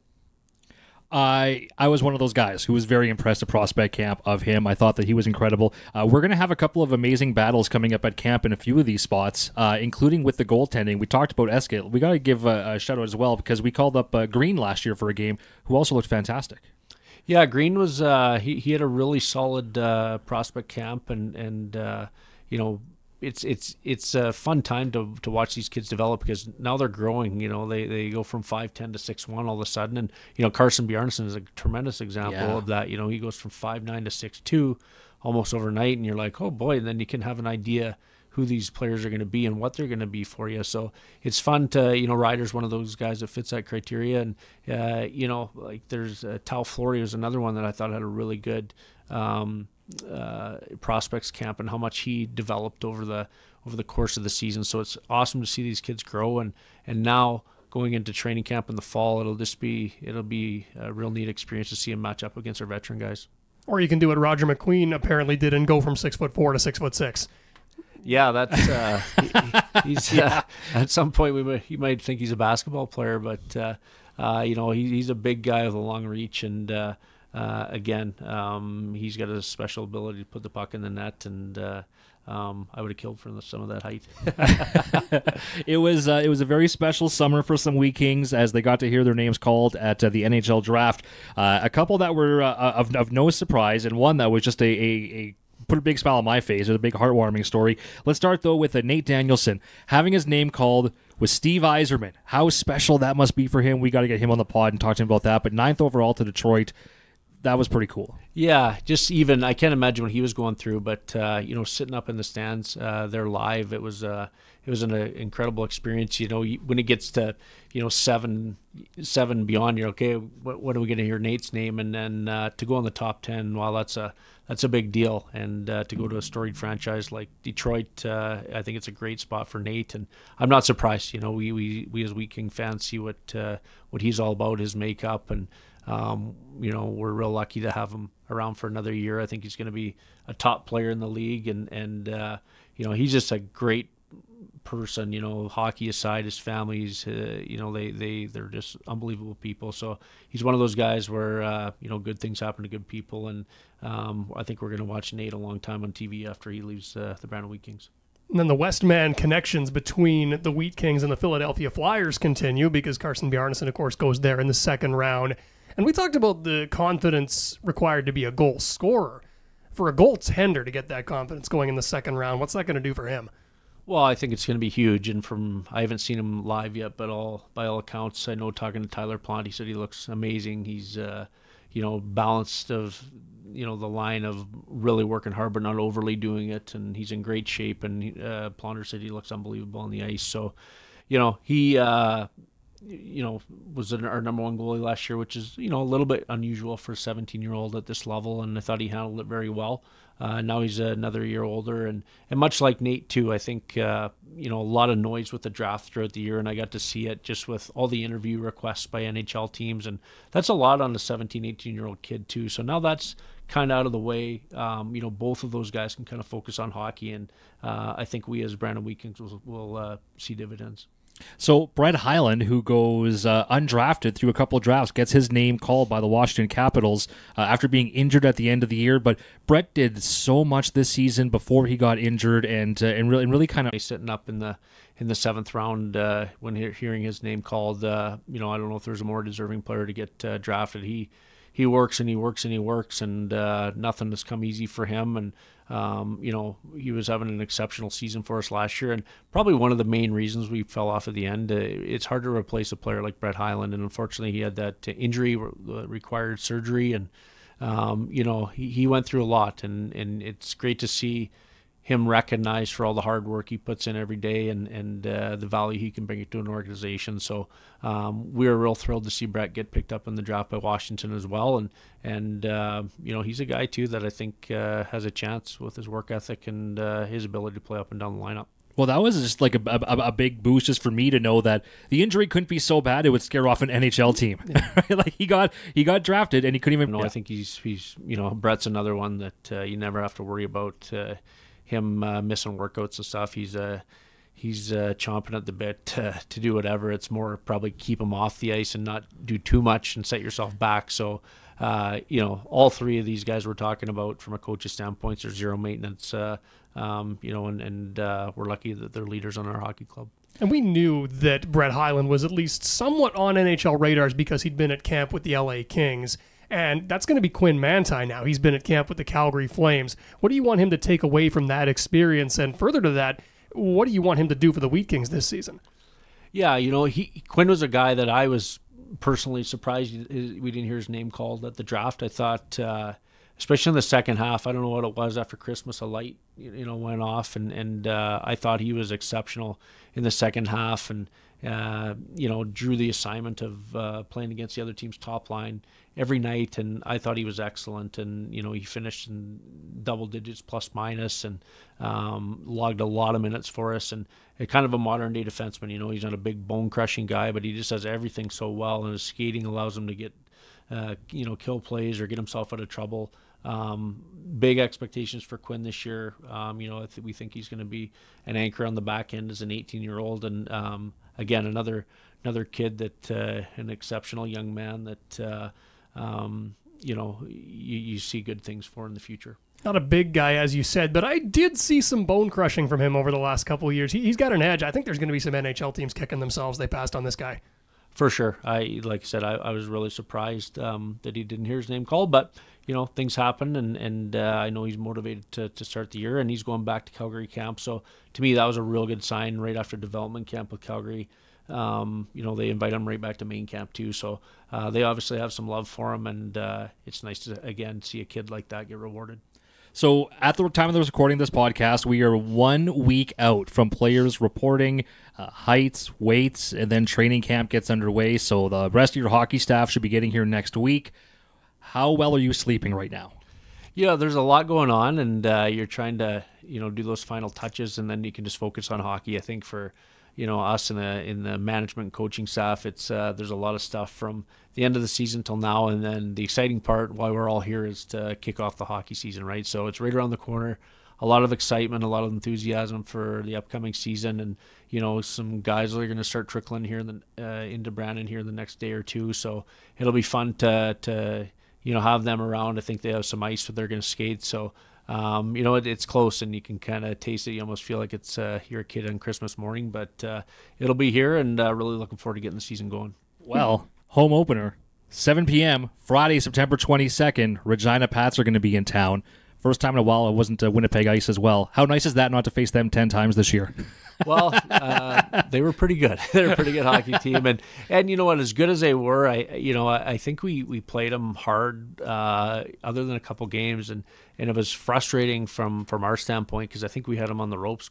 I I was one of those guys who was very impressed at prospect camp of him. I thought that he was incredible. Uh, we're going to have a couple of amazing battles coming up at camp in a few of these spots, uh, including with the goaltending. We talked about Eskett. We got to give a, a shout-out as well, because we called up uh, Green last year for a game, who also looked fantastic. Yeah, Green was uh, – he, he had a really solid uh, prospect camp, and, and uh, you know, it's it's it's a fun time to to watch these kids develop, because now they're growing. You know, they they go from five ten to six one all of a sudden. And you know, Carson Bjarnason is a tremendous example yeah. of that. You know, he goes from five nine to six two almost overnight, and you're like, oh boy. And then you can have an idea who these players are going to be and what they're going to be for you. So it's fun to, you know, Ryder's one of those guys that fits that criteria. And uh, you know, like there's uh, Tal Flory is another one that I thought had a really good um Uh, prospects camp, and how much he developed over the over the course of the season. So it's awesome to see these kids grow, and and now going into training camp in the fall, it'll just be it'll be a real neat experience to see him match up against our veteran guys. Or you can do what Roger McQueen apparently did and go from six foot four to six foot six. Yeah, that's uh, he, he's yeah. Uh, at some point we might, you might think he's a basketball player, but uh, uh, you know, he, he's a big guy with a long reach, and. Uh, Uh, again, um, he's got a special ability to put the puck in the net, and uh, um, I would have killed for some of that height. It was uh, it was a very special summer for some Wheat Kings, as they got to hear their names called at uh, the N H L draft. Uh, a couple that were uh, of, of no surprise, and one that was just a, a, a put a big smile on my face. It was a big heartwarming story. Let's start though with uh, Nate Danielson having his name called. With Steve Yzerman, how special that must be for him. We got to get him on the pod and talk to him about that. But ninth overall to Detroit. that was pretty cool. Yeah, just even, I can't imagine what he was going through, but, uh, you know, sitting up in the stands, uh, there live, it was uh, it was an uh, incredible experience. You know, when it gets to, you know, seven, seven beyond, you're okay, what, what are we going to hear Nate's name? And then uh, to go in the top ten, wow, that's a, that's a big deal. And uh, to go to a storied franchise like Detroit, uh, I think it's a great spot for Nate. And I'm not surprised, you know, we, we, we as Wheat King fans see what, uh, what he's all about, his makeup, and, Um, you know, we're real lucky to have him around for another year. I think he's going to be a top player in the league, and, and uh, you know, he's just a great person, you know, hockey aside, his family's, uh, you know, they, they, they're just unbelievable people. So he's one of those guys where, uh, you know, good things happen to good people, and um, I think we're going to watch Nate a long time on T V after he leaves uh, the Brandon Wheat Kings. And then the Westman connections between the Wheat Kings and the Philadelphia Flyers continue, because Carson Bjarnason, of course, goes there in the second round. And we talked about the confidence required to be a goal scorer. For a goaltender to get that confidence going in the second round, what's that going to do for him? Well, I think it's going to be huge. And from, I haven't seen him live yet, but all by all accounts, I know talking to Tyler Plant, he said he looks amazing. He's, uh, you know, balanced of, you know, the line of really working hard but not overly doing it. And he's in great shape. And uh, Plant said he looks unbelievable on the ice. So, you know, he... Uh, you know, was our number one goalie last year, which is, you know, a little bit unusual for a seventeen-year-old at this level, and I thought he handled it very well. Uh, now he's another year older, and, and much like Nate, too, I think, uh, you know, a lot of noise with the draft throughout the year, and I got to see it just with all the interview requests by N H L teams, and that's a lot on a seventeen, eighteen-year-old kid, too. So now that's kind of out of the way. Um, you know, both of those guys can kind of focus on hockey, and uh, I think we as Brandon Wheat Kings will, will uh, see dividends. So Brett Hyland, who goes uh, undrafted through a couple of drafts, gets his name called by the Washington Capitals uh, after being injured at the end of the year. But Brett did so much this season before he got injured, and uh, and really, and really kind of sitting up in the in the seventh round uh, when he hearing his name called. Uh, you know, I don't know if there's a more deserving player to get uh, drafted. He he works and he works and he works, and uh, nothing has come easy for him. And Um, you know, he was having an exceptional season for us last year, and probably one of the main reasons we fell off at the end. Uh, it's hard to replace a player like Brett Hyland, and unfortunately he had that injury, re- required surgery, and, um, you know, he, he went through a lot, and, and it's great to see him recognized for all the hard work he puts in every day, and, and uh, the value he can bring it to an organization. So um, we were real thrilled to see Brett get picked up in the draft by Washington as well. And, and uh, you know, he's a guy, too, that I think uh, has a chance with his work ethic and uh, his ability to play up and down the lineup. Well, that was just like a, a, a big boost just for me to know that the injury couldn't be so bad it would scare off an N H L team. Yeah. Like he got he got drafted and he couldn't even. No, yeah. I think he's he's you know, Brett's another one that uh, you never have to worry about. Uh, him uh, missing workouts and stuff. He's uh, he's uh, chomping at the bit uh, to do whatever. It's more probably keep him off the ice and not do too much and set yourself back. So, uh, you know, all three of these guys we're talking about from a coach's standpoint are zero maintenance, uh, um, you know, and, and uh, we're lucky that they're leaders on our hockey club. And we knew that Brett Hyland was at least somewhat on N H L radars because he'd been at camp with the L A Kings. And that's going to be Quinn Manti now. He's been at camp with the Calgary Flames. What do you want him to take away from that experience? And further to that, what do you want him to do for the Wheat Kings this season? Yeah, you know, he Quinn was a guy that I was personally surprised we didn't hear his name called at the draft. I thought, uh, especially in the second half, I don't know what it was after Christmas, a light, you know, went off. And, and uh, I thought he was exceptional in the second half and, uh, you know, drew the assignment of uh, playing against the other team's top line every night, and I thought he was excellent. And you know, he finished in double digits plus minus, and um, logged a lot of minutes for us, and kind of a modern day defenseman. You know, he's not a big bone crushing guy, but he just does everything so well, and his skating allows him to get uh, you know, kill plays or get himself out of trouble. Um, big expectations for Quinn this year. Um, you know, th- we think he's going to be an anchor on the back end as an eighteen-year-old, and um, again, another another kid that uh, an exceptional young man that. Uh, Um, you know, you, you see good things for in the future. Not a big guy, as you said, but I did see some bone crushing from him over the last couple of years. He, he's got an edge. I think there's going to be some N H L teams kicking themselves they passed on this guy. For sure. I, like I said, I, I was really surprised um, that he didn't hear his name called, but, you know, things happen, and, and uh, I know he's motivated to, to start the year, and he's going back to Calgary camp. So, to me, that was a real good sign right after development camp with Calgary. um, you know, they invite him right back to main camp too. So uh, they obviously have some love for him, and uh, it's nice to, again, see a kid like that get rewarded. So at the time of the recording of this podcast, we are one week out from players reporting uh, heights, weights, and then training camp gets underway. So the rest of your hockey staff should be getting here next week. How well are you sleeping right now? Yeah, there's a lot going on, and uh, you're trying to, you know, do those final touches, and then you can just focus on hockey. I think for, you know, us in the in the management and coaching staff, it's uh, there's a lot of stuff from the end of the season till now, and then the exciting part why we're all here is to kick off the hockey season, right? So it's right around the corner. A lot of excitement, a lot of enthusiasm for the upcoming season, and you know, some guys are going to start trickling here in the, uh, into Brandon here in the next day or two. So it'll be fun to to. you know, have them around. I think they have some ice that they're going to skate. So, um, you know, it, it's close, and you can kind of taste it. You almost feel like it's uh, you're a kid on Christmas morning, but uh, it'll be here, and uh, really looking forward to getting the season going. Well, home opener, seven p.m., Friday, September twenty-second. Regina Pats are going to be in town. First time in a while, it wasn't uh, Winnipeg Ice as well. How nice is that not to face them ten times this year? Well, uh, they were pretty good. They were a pretty good hockey team. And, and you know what, as good as they were, I you know I, I think we, we played them hard uh, other than a couple games. And, and it was frustrating from, from our standpoint, because I think we had them on the ropes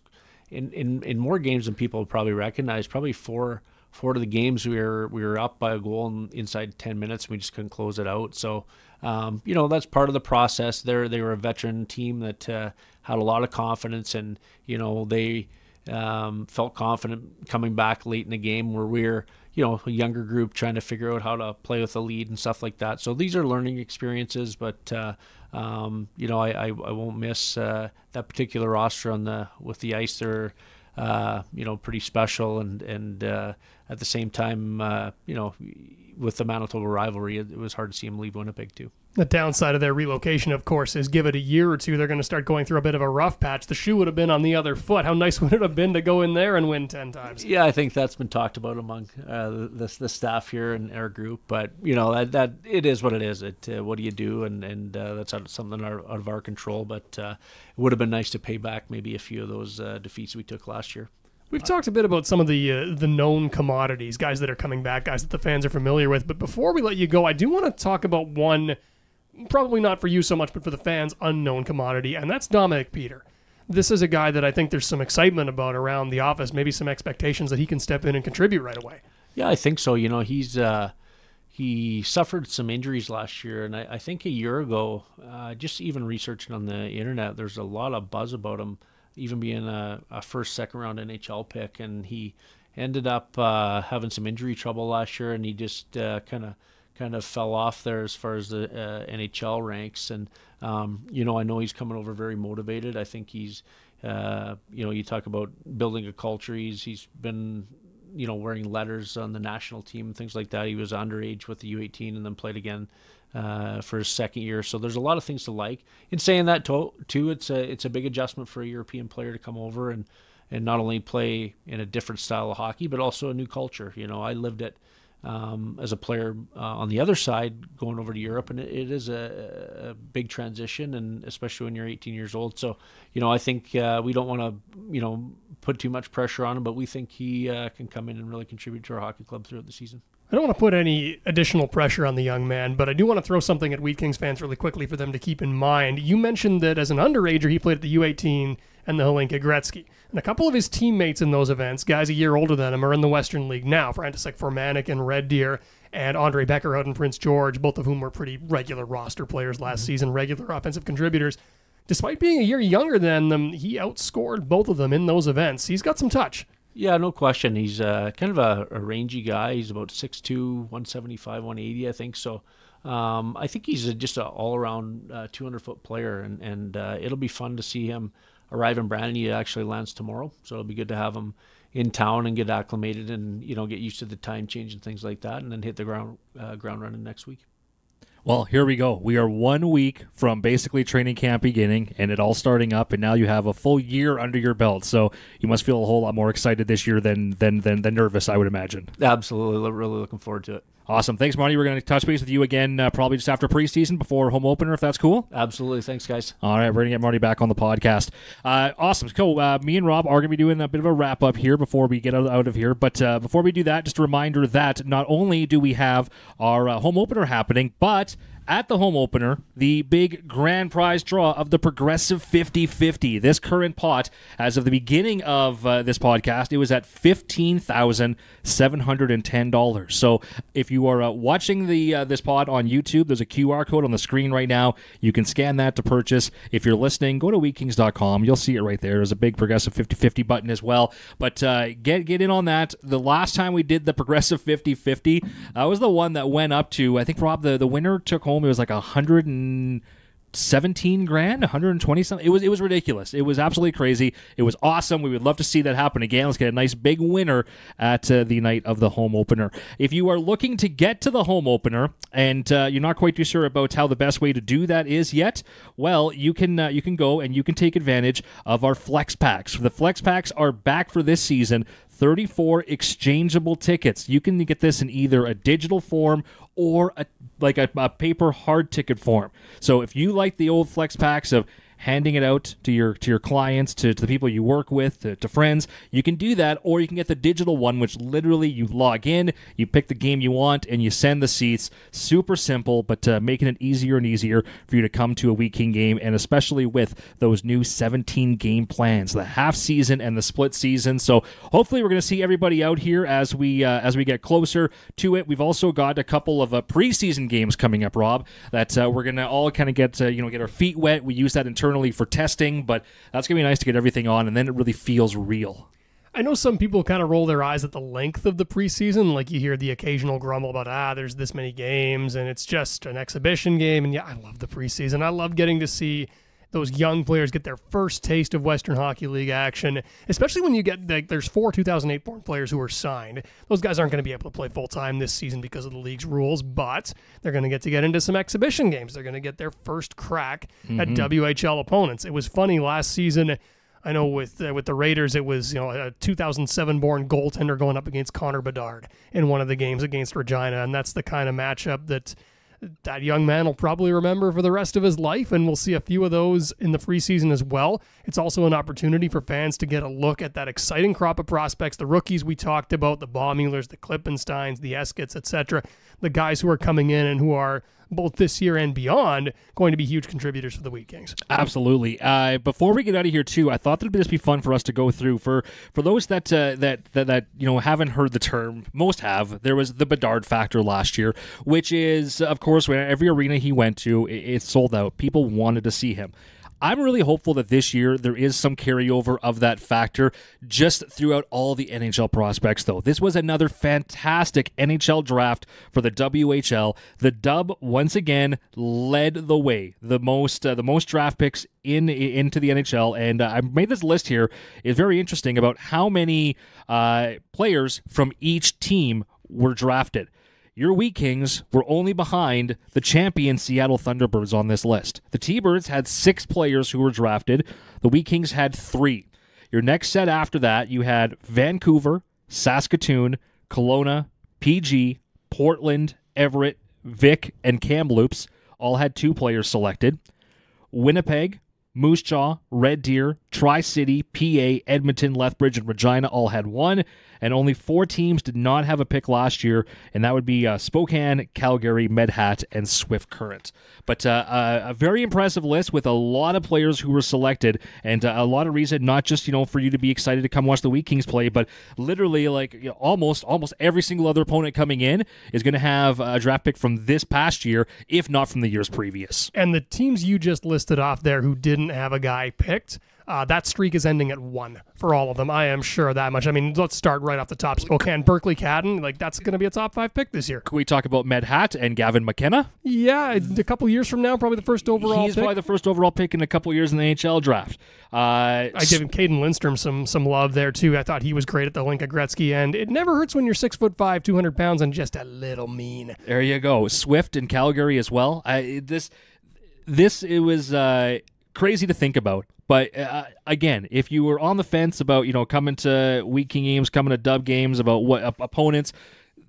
in, in, in more games than people probably recognize. Probably four four of the games we were, we were up by a goal in, inside ten minutes. And we just couldn't close it out. So, um, you know, that's part of the process. They're, they were a veteran team that uh, had a lot of confidence, and, you know, they – Um, felt confident coming back late in the game, where we're, you know, a younger group trying to figure out how to play with a lead and stuff like that. So these are learning experiences, but uh, um, you know, I, I, I won't miss uh, that particular roster on the with the ice. They're uh, you know, pretty special, and and uh, at the same time, uh, you know, with the Manitoba rivalry, it, it was hard to see them leave Winnipeg too. The downside of their relocation, of course, is give it a year or two, they're going to start going through a bit of a rough patch. The shoe would have been on the other foot. How nice would it have been to go in there and win ten times? Yeah, I think that's been talked about among uh, the, the staff here and our group. But, you know, that, that it is what it is. It, uh, what do you do? And, and uh, that's something out of our control. But uh, it would have been nice to pay back maybe a few of those uh, defeats we took last year. We've talked a bit about some of the uh, the known commodities, guys that are coming back, guys that the fans are familiar with. But before we let you go, I do want to talk about one, probably not for you so much, but for the fans, unknown commodity, and that's Dominic Peter. This is a guy that I think there's some excitement about around the office, maybe some expectations that he can step in and contribute right away. Yeah, I think so. You know, he's uh, he suffered some injuries last year, and I, I think a year ago, uh, just even researching on the internet, there's a lot of buzz about him, even being a, a first, second-round N H L pick, and he ended up uh, having some injury trouble last year, and he just uh, kind of kind of fell off there as far as the uh, N H L ranks. And, um, you know, I know he's coming over very motivated. I think he's, uh, you know, you talk about building a culture. He's He's been, you know, wearing letters on the national team, things like that. He was underage with the U eighteen and then played again uh, for his second year. So there's a lot of things to like. In saying that, to- too, it's a, it's a big adjustment for a European player to come over and, and not only play in a different style of hockey, but also a new culture. You know, I lived at Um, as a player uh, on the other side going over to Europe, and it, it is a, a big transition, and especially when you're eighteen years old. So, you know, I think uh, we don't want to, you know, put too much pressure on him, but we think he uh, can come in and really contribute to our hockey club throughout the season. I don't want to put any additional pressure on the young man, but I do want to throw something at Wheat Kings fans really quickly for them to keep in mind. You mentioned that as an underager, he played at the U eighteen and the Holinka Gretzky. And a couple of his teammates in those events, guys a year older than him, are in the Western League now. František Formanek in Red Deer, and Andre Becker out in Prince George, both of whom were pretty regular roster players last season, regular offensive contributors. Despite being a year younger than them, he outscored both of them in those events. He's got some touch. Yeah, no question. He's uh, kind of a, a rangy guy. He's about six two, one seventy-five, one eighty, I think. So um, I think he's a, just an all-around uh, two hundred foot player, and, and uh, it'll be fun to see him arrive in Brandon. He actually lands tomorrow, so it'll be good to have him in town and get acclimated and, you know, get used to the time change and things like that, and then hit the ground uh, ground running next week. Well, here we go. We are one week from basically training camp beginning and it all starting up, and now you have a full year under your belt. So you must feel a whole lot more excited this year than than than, than nervous, I would imagine. Absolutely. Really looking forward to it. Awesome. Thanks, Marty. We're going to touch base with you again uh, probably just after preseason before home opener, if that's cool. Absolutely. Thanks, guys. All right. We're going to get Marty back on the podcast. Uh, awesome. Cool. Uh, me and Rob are going to be doing a bit of a wrap-up here before we get out of here. But uh, before we do that, just a reminder that not only do we have our uh, home opener happening, but at the home opener, the big grand prize draw of the Progressive fifty fifty. This current pot, as of the beginning of uh, this podcast, it was at fifteen thousand seven hundred ten dollars. So if you are uh, watching the uh, this pod on YouTube, there's a Q R code on the screen right now. You can scan that to purchase. If you're listening, go to wheat kings dot com. You'll see it right there. There's a big Progressive fifty fifty button as well. But uh, get get in on that. The last time we did the Progressive fifty fifty, that uh, was the one that went up to, I think, Rob, the, the winner took home. It was like a hundred and seventeen grand, one hundred and twenty something. It was it was ridiculous. It was absolutely crazy. It was awesome. We would love to see that happen again. Let's get a nice big winner at uh, the night of the home opener. If you are looking to get to the home opener and uh, you're not quite too sure about how the best way to do that is yet, well, you can uh, you can go and you can take advantage of our flex packs. The flex packs are back for this season. thirty-four exchangeable tickets. You can get this in either a digital form or a, like a, a paper hard ticket form. So if you like the old flex packs of handing it out to your to your clients, to, to the people you work with, to, to friends, you can do that, or you can get the digital one, which literally you log in, you pick the game you want, and you send the seats. Super simple, but uh, making it easier and easier for you to come to a Wheat King game, and especially with those new seventeen-game plans, the half-season and the split season. So hopefully we're going to see everybody out here as we uh, as we get closer to it. We've also got a couple of uh, preseason games coming up, Rob, that uh, we're going to all kind of get uh, you know get our feet wet. We use that in terms for testing, but that's going to be nice to get everything on, and then it really feels real. I know some people kind of roll their eyes at the length of the preseason. Like, you hear the occasional grumble about, ah, there's this many games, and it's just an exhibition game. And yeah, I love the preseason. I love getting to see those young players get their first taste of Western Hockey League action, especially when you get, like, there's four two thousand eight born players who are signed. Those guys aren't going to be able to play full-time this season because of the league's rules, but they're going to get to get into some exhibition games. They're going to get their first crack mm-hmm. at W H L opponents. It was funny last season. I know with uh, with the Raiders, it was, you know, a two thousand seven-born goaltender going up against Connor Bedard in one of the games against Regina, and that's the kind of matchup that that young man will probably remember for the rest of his life, and we'll see a few of those in the preseason as well. It's also an opportunity for fans to get a look at that exciting crop of prospects, the rookies we talked about, the Baumulers, the Klippensteins, the Eskets, et cetera, the guys who are coming in and who are both this year and beyond going to be huge contributors for the Wheat Kings. Absolutely. Uh, before we get out of here too, I thought that this would be fun for us to go through for for those that, uh, that that that you know haven't heard the term. Most have. There was the Bedard factor last year, which is, of course, when every arena he went to, it, it sold out. People wanted to see him. I'm really hopeful that this year there is some carryover of that factor just throughout all the N H L prospects, though. This was another fantastic N H L draft for the W H L. The Dub, once again, led the way. The most uh, the most draft picks in into the N H L, and uh, I made this list here. It's very interesting about how many uh, players from each team were drafted. Your Wheat Kings were only behind the champion Seattle Thunderbirds on this list. The T-Birds had six players who were drafted. The Wheat Kings had three. Your next set after that, you had Vancouver, Saskatoon, Kelowna, P G, Portland, Everett, Vic, and Kamloops. All had two players selected. Winnipeg, Moose Jaw, Red Deer, Tri-City, P A, Edmonton, Lethbridge, and Regina all had one, and only four teams did not have a pick last year, and that would be uh, Spokane, Calgary, Medhat, and Swift Current. But uh, uh, a very impressive list with a lot of players who were selected, and uh, a lot of reason not just, you know, for you to be excited to come watch the Wheat Kings play, but literally, like, you know, almost almost every single other opponent coming in is going to have a draft pick from this past year, if not from the years previous. And the teams you just listed off there who didn't have a guy picked, Uh, that streak is ending at one for all of them. I am sure that much. I mean, let's start right off the top. Spokane, Berkeley, Cadden, like, that's going to be a top five pick this year. Can we talk about Medhat and Gavin McKenna? Yeah, a couple years from now, probably the first overall He's pick. He's probably the first overall pick in a couple years in the N H L draft. Uh, I gave him Caden Lindstrom some some love there, too. I thought he was great at the Linka Gretzky end. It never hurts when you're six foot five, two hundred pounds, and just a little mean. There you go. Swift in Calgary as well. I, this, this, it was uh, crazy to think about. But uh, again, if you were on the fence about, you know, coming to Wheat King games, coming to Dub games, about what uh, opponents,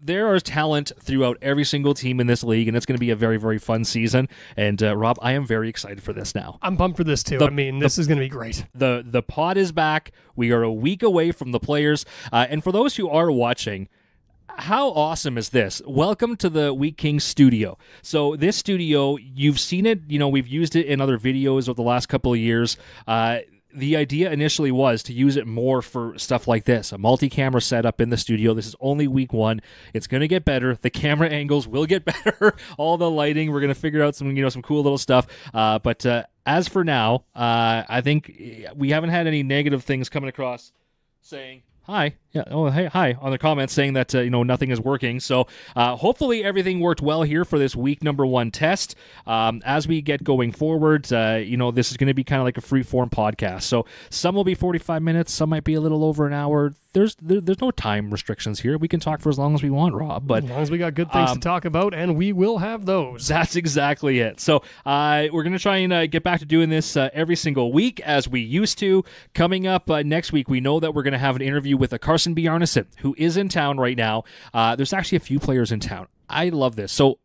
there are talent throughout every single team in this league, and it's going to be a very, very fun season. And uh, Rob, I am very excited for this now. I'm pumped for this too. The, I mean, this the, is going to be great. The the pod is back. We are a week away from the players. Uh, and for those who are watching, how awesome is this? Welcome to the Wheat Kings studio. So this studio, you've seen it. You know, we've used it in other videos over the last couple of years. Uh The idea initially was to use it more for stuff like this, a multi-camera setup in the studio. This is only week one. It's going to get better. The camera angles will get better. All the lighting, we're going to figure out some, you know, some cool little stuff. Uh, but uh, as for now, uh, I think we haven't had any negative things coming across saying, hi, yeah, oh, hey, hi, on the comments saying that, uh, you know, nothing is working. So uh, hopefully everything worked well here for this week number one test. Um, as we get going forward, uh, you know, this is going to be kind of like a free-form podcast. So some will be forty-five minutes, some might be a little over an hour. There's there, there's no time restrictions here. We can talk for as long as we want, Rob. But as long as we got good things um, to talk about, and we will have those. That's exactly it. So uh, we're going to try and uh, get back to doing this uh, every single week as we used to. Coming up uh, next week, we know that we're going to have an interview with a Carson Bjarnason, who is in town right now. Uh, there's actually a few players in town. I love this. So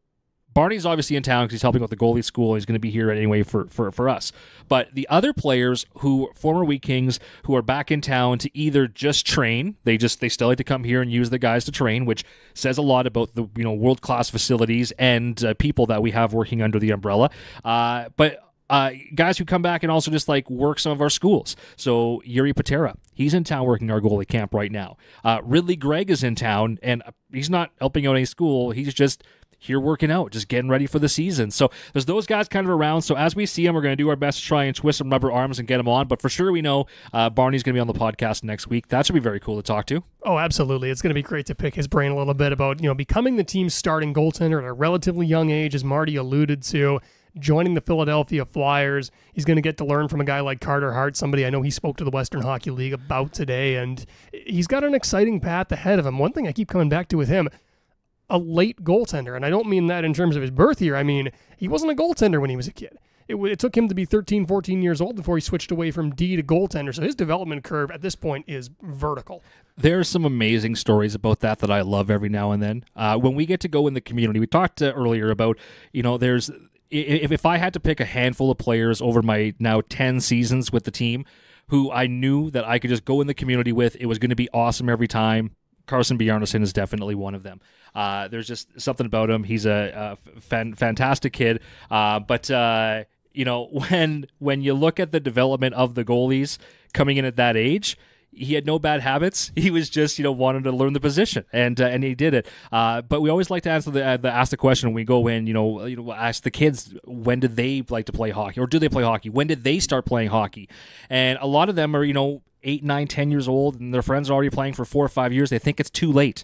Barney's obviously in town because he's helping with the goalie school. He's going to be here anyway for, for, for us. But the other players who, former Wheat Kings, who are back in town to either just train, they just they still like to come here and use the guys to train, which says a lot about the you know world-class facilities and uh, people that we have working under the umbrella. Uh, but Uh, guys who come back and also just like work some of our schools. So Yuri Patera, he's in town working our goalie camp right now. Uh, Ridley Gregg is in town, and he's not helping out any school. He's just here working out, just getting ready for the season. So there's those guys kind of around. So as we see them, we're going to do our best to try and twist some rubber arms and get them on. But for sure, we know uh, Barney's going to be on the podcast next week. That should be very cool to talk to. Oh, absolutely. It's going to be great to pick his brain a little bit about, you know, becoming the team's starting goaltender at a relatively young age, as Marty alluded to, joining the Philadelphia Flyers. He's going to get to learn from a guy like Carter Hart, somebody I know he spoke to the Western Hockey League about today, and he's got an exciting path ahead of him. One thing I keep coming back to with him, a late goaltender, and I don't mean that in terms of his birth year. I mean, he wasn't a goaltender when he was a kid. It, it took him to be thirteen, fourteen years old before he switched away from D to goaltender, so his development curve at this point is vertical. There are some amazing stories about that that I love every now and then. Uh, when we get to go in the community, we talked uh, earlier about, you know, there's... If if I had to pick a handful of players over my now ten seasons with the team who I knew that I could just go in the community with, it was going to be awesome every time, Carson Bjarnason is definitely one of them. Uh, there's just something about him. He's a, a fan, fantastic kid. Uh, but, uh, you know, when when you look at the development of the goalies coming in at that age, he had no bad habits. He was just, you know, wanted to learn the position, and uh, and he did it. Uh, but we always like to answer the, uh, the ask the question when we go in. You know, you know, ask the kids, when did they like to play hockey, or do they play hockey? When did they start playing hockey? And a lot of them are, you know, eight, nine, ten years old, and their friends are already playing for four or five years. They think it's too late.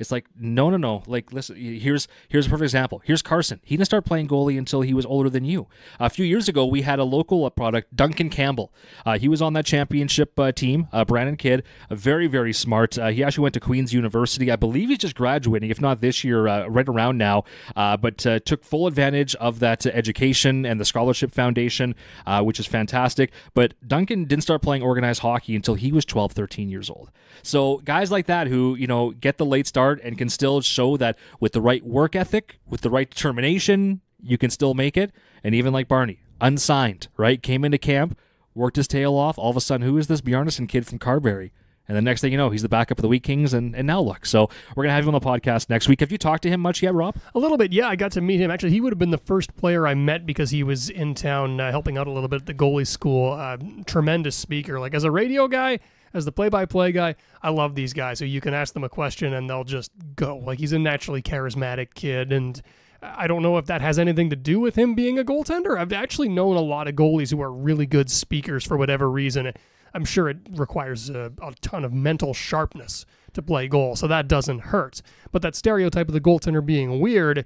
It's like, no, no, no. Like, listen, here's here's a perfect example. Here's Carson. He didn't start playing goalie until he was older than you. A few years ago, we had a local product, Duncan Campbell. Uh, he was on that championship uh, team, uh, Brandon Kidd, uh, very, very smart. Uh, he actually went to Queen's University. I believe he's just graduating, if not this year, uh, right around now, uh, but uh, took full advantage of that uh, education and the scholarship foundation, uh, which is fantastic. But Duncan didn't start playing organized hockey until he was twelve, thirteen years old. So guys like that who, you know, get the late start and can still show that with the right work ethic, with the right determination, you can still make it. And even like Barney, unsigned, right? Came into camp, worked his tail off. All of a sudden, who is this Bjarnason kid from Carberry? And the next thing you know, he's the backup of the Wheat Kings, and, and now look. So we're going to have him on the podcast next week. Have you talked to him much yet, Rob? A little bit, yeah. I got to meet him. Actually, he would have been the first player I met because he was in town uh, helping out a little bit at the goalie school. Uh, tremendous speaker. Like, as a radio guy, as the play-by-play guy, I love these guys who you can ask them a question and they'll just go. Like, he's a naturally charismatic kid, and I don't know if that has anything to do with him being a goaltender. I've actually known a lot of goalies who are really good speakers for whatever reason. I'm sure it requires a, a ton of mental sharpness to play goal, so that doesn't hurt. But that stereotype of the goaltender being weird...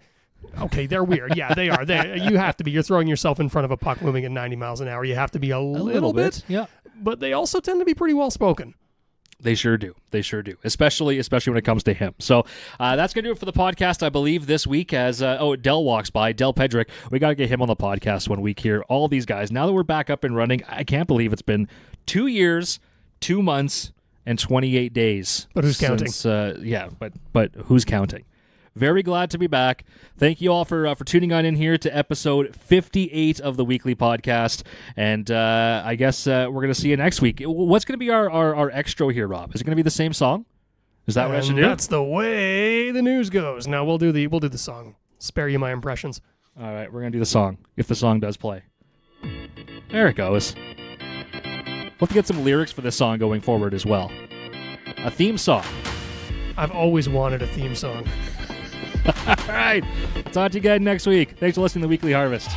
Okay, they're weird. Yeah, they are. They, you have to be. You're throwing yourself in front of a puck moving at ninety miles an hour. You have to be a, a little, little bit. bit. Yeah. But they also tend to be pretty well-spoken. They sure do. They sure do, especially especially when it comes to him. So uh, that's going to do it for the podcast, I believe, this week. As uh, oh, Del walks by, Del Pedrick. We got to get him on the podcast one week here. All these guys. Now that we're back up and running, I can't believe it's been two years, two months, and twenty-eight days. But who's counting? Since, uh, yeah, but but who's counting? Very glad to be back. Thank you all for uh, for tuning on in here to episode fifty-eight of the weekly podcast. And uh, I guess uh, we're going to see you next week. What's going to be our, our, our extra here, Rob? Is it going to be the same song? Is that what and I should do? That's the way the news goes. No, we'll do the we'll do the song. Spare you my impressions. All right, we're going to do the song, if the song does play. There it goes. We'll have to get some lyrics for this song going forward as well. A theme song. I've always wanted a theme song. All right. I'll talk to you guys next week. Thanks for listening to The Weekly Harvest.